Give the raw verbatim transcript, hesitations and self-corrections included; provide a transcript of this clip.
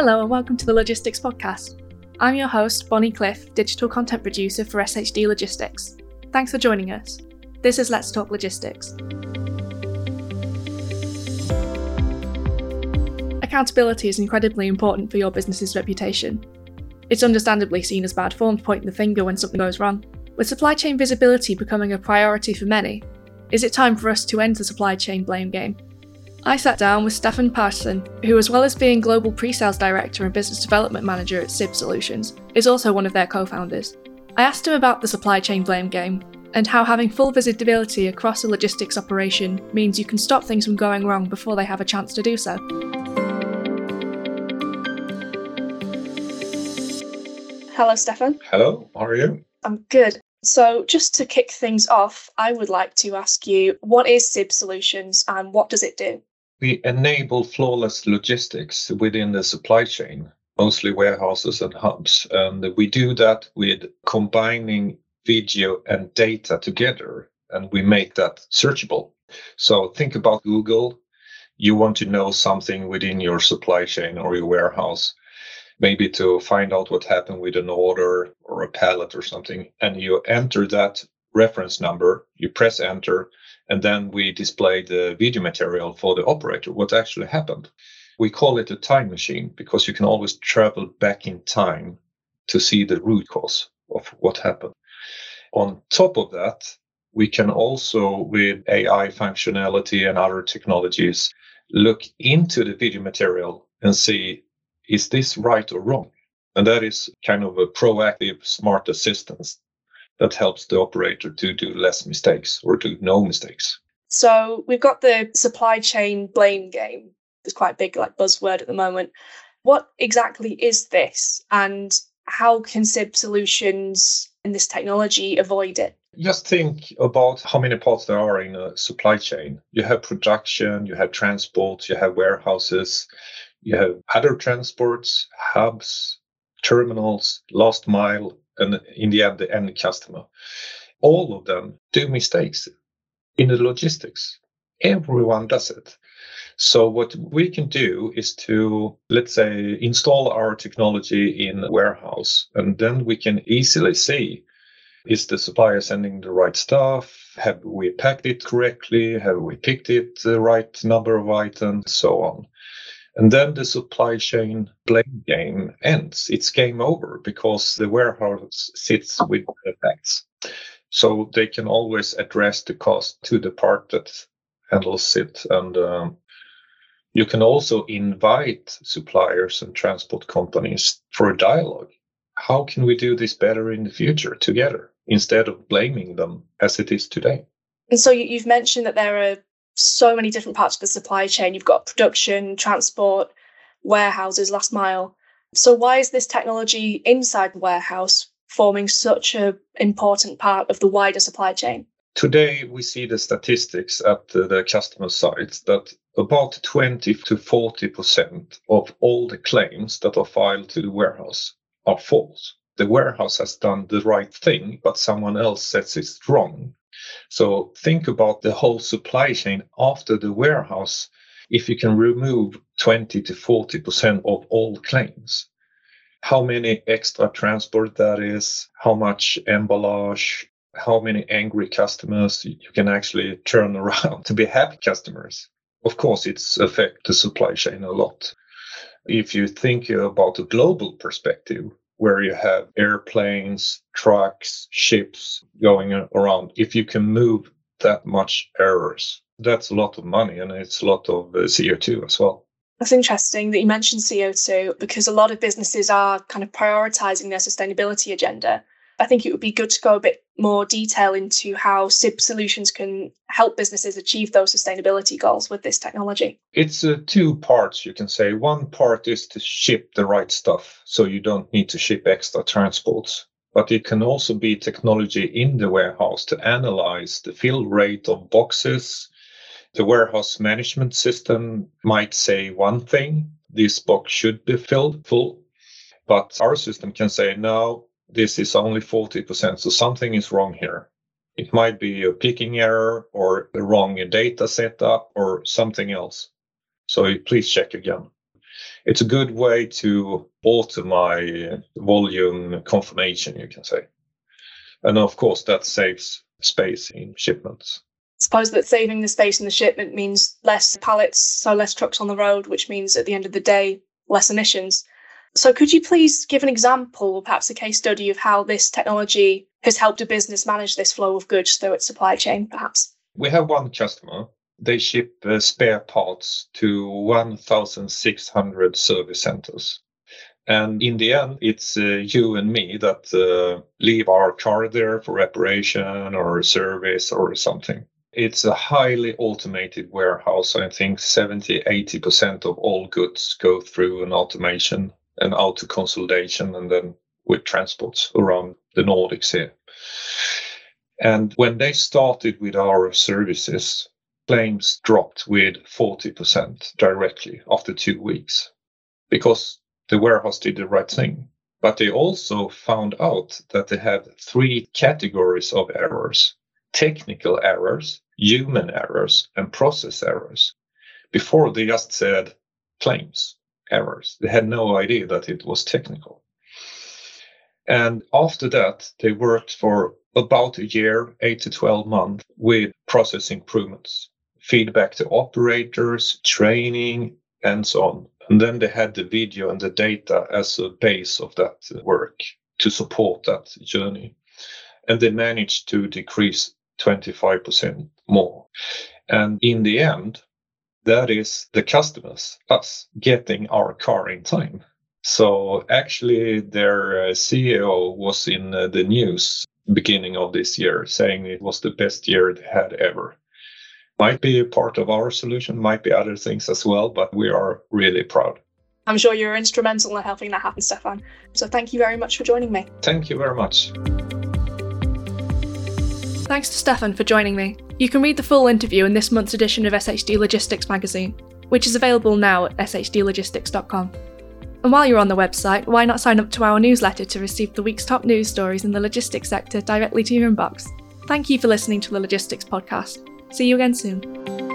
Hello and welcome to the Logistics Podcast. I'm your host, Bonnie Cliff, digital content producer for S H D Logistics. Thanks for joining us. This is Let's Talk Logistics. Accountability is incredibly important for your business's reputation. It's understandably seen as bad form to point the finger when something goes wrong. With supply chain visibility becoming a priority for many, is it time for us to end the supply chain blame game? I sat down with Staffan Persson, who as well as being Global Pre-Sales Director and Business Development Manager at SiB Solutions, is also one of their co-founders. I asked him about the supply chain blame game and how having full visibility across a logistics operation means you can stop things from going wrong before they have a chance to do so. Hello, Staffan. Hello, how are you? I'm good. So just to kick things off, I would like to ask you, what is SiB Solutions and what does it do? We enable flawless logistics within the supply chain, mostly warehouses and hubs. And we do that with combining video and data together, and we make that searchable. So think about Google. You want to know something within your supply chain or your warehouse, maybe to find out what happened with an order or a pallet or something, and you enter that reference number, you press enter, and then we display the video material for the operator, what actually happened. We call it a time machine because you can always travel back in time to see the root cause of what happened. On top of that, we can also, with A I functionality and other technologies, look into the video material and see, is this right or wrong? And that is kind of a proactive, smart assistance that helps the operator to do less mistakes or do no mistakes. So we've got the supply chain blame game. It's quite a big like buzzword at the moment. What exactly is this? And how can SiB Solutions and this technology avoid it? Just think about how many parts there are in a supply chain. You have production, you have transport, you have warehouses, you have other transports, hubs, terminals, last mile, and in the end, the end customer. All of them do mistakes in the logistics. Everyone does it. So what we can do is to, let's say, install our technology in a warehouse, and then we can easily see, is the supplier sending the right stuff? Have we packed it correctly? Have we picked it the right number of items? So on. And then the supply chain blame game ends. It's game over because the warehouse sits with the facts. So they can always address the cost to the part that handles it. And um, you can also invite suppliers and transport companies for a dialogue. How can we do this better in the future together instead of blaming them as it is today? And so you've mentioned that there are so many different parts of the supply chain. You've got production, transport, warehouses, last mile. So why is this technology inside the warehouse forming such an important part of the wider supply chain? Today, we see the statistics at the customer sites that about twenty to forty percent of all the claims that are filed to the warehouse are false. The warehouse has done the right thing, but someone else says it's wrong. So think about the whole supply chain after the warehouse. If you can remove twenty to forty percent of all claims, how many extra transport that is, how much emballage, how many angry customers you can actually turn around to be happy customers. Of course, it's affect the supply chain a lot. If you think about a global perspective, where you have airplanes, trucks, ships going around, if you can move that much errors, that's a lot of money and it's a lot of C O two as well. That's interesting that you mentioned C O two because a lot of businesses are kind of prioritising their sustainability agenda. I think it would be good to go a bit more detail into how SiB Solutions can help businesses achieve those sustainability goals with this technology. It's uh, two parts, you can say. One part is to ship the right stuff, so you don't need to ship extra transports. But it can also be technology in the warehouse to analyze the fill rate of boxes. The warehouse management system might say one thing, this box should be filled full, but our system can say, no, this is only forty percent, so something is wrong here. It might be a picking error or the wrong data setup or something else. So please check again. it's a good way to automate volume confirmation, you can say. And of course, that saves space in shipments. I suppose that saving the space in the shipment means less pallets, so less trucks on the road, which means at the end of the day, less emissions. So could you please give an example, or perhaps a case study, of how this technology has helped a business manage this flow of goods through its supply chain, perhaps? We have one customer. They ship uh, spare parts to one thousand six hundred service centers. And in the end, it's uh, you and me that uh, leave our car there for reparation or service or something. It's a highly automated warehouse. I think seventy, eighty percent of all goods go through an automation and auto consolidation, and then with transports around the Nordics here. And when they started with our services, claims dropped with forty percent directly after two weeks because the warehouse did the right thing. But they also found out that they have three categories of errors: technical errors, human errors, and process errors. Before, they just said claims errors. They had no idea that it was technical. And after that, they worked for about a year, eight to twelve months, with process improvements, feedback to operators, training, and so on. And then they had the video and the data as a base of that work to support that journey. And they managed to decrease twenty-five percent more. And in the end, that is the customers, us, getting our car in time. So actually, their C E O was in the news beginning of this year saying it was the best year they had ever. Might be a part of our solution, might be other things as well, but we are really proud. I'm sure you're instrumental in helping that happen, Staffan. So thank you very much for joining me. Thank you very much. Thanks to Staffan for joining me. You can read the full interview in this month's edition of S H D Logistics magazine, which is available now at s h d logistics dot com. And while you're on the website, why not sign up to our newsletter to receive the week's top news stories in the logistics sector directly to your inbox? Thank you for listening to the Logistics Podcast. See you again soon.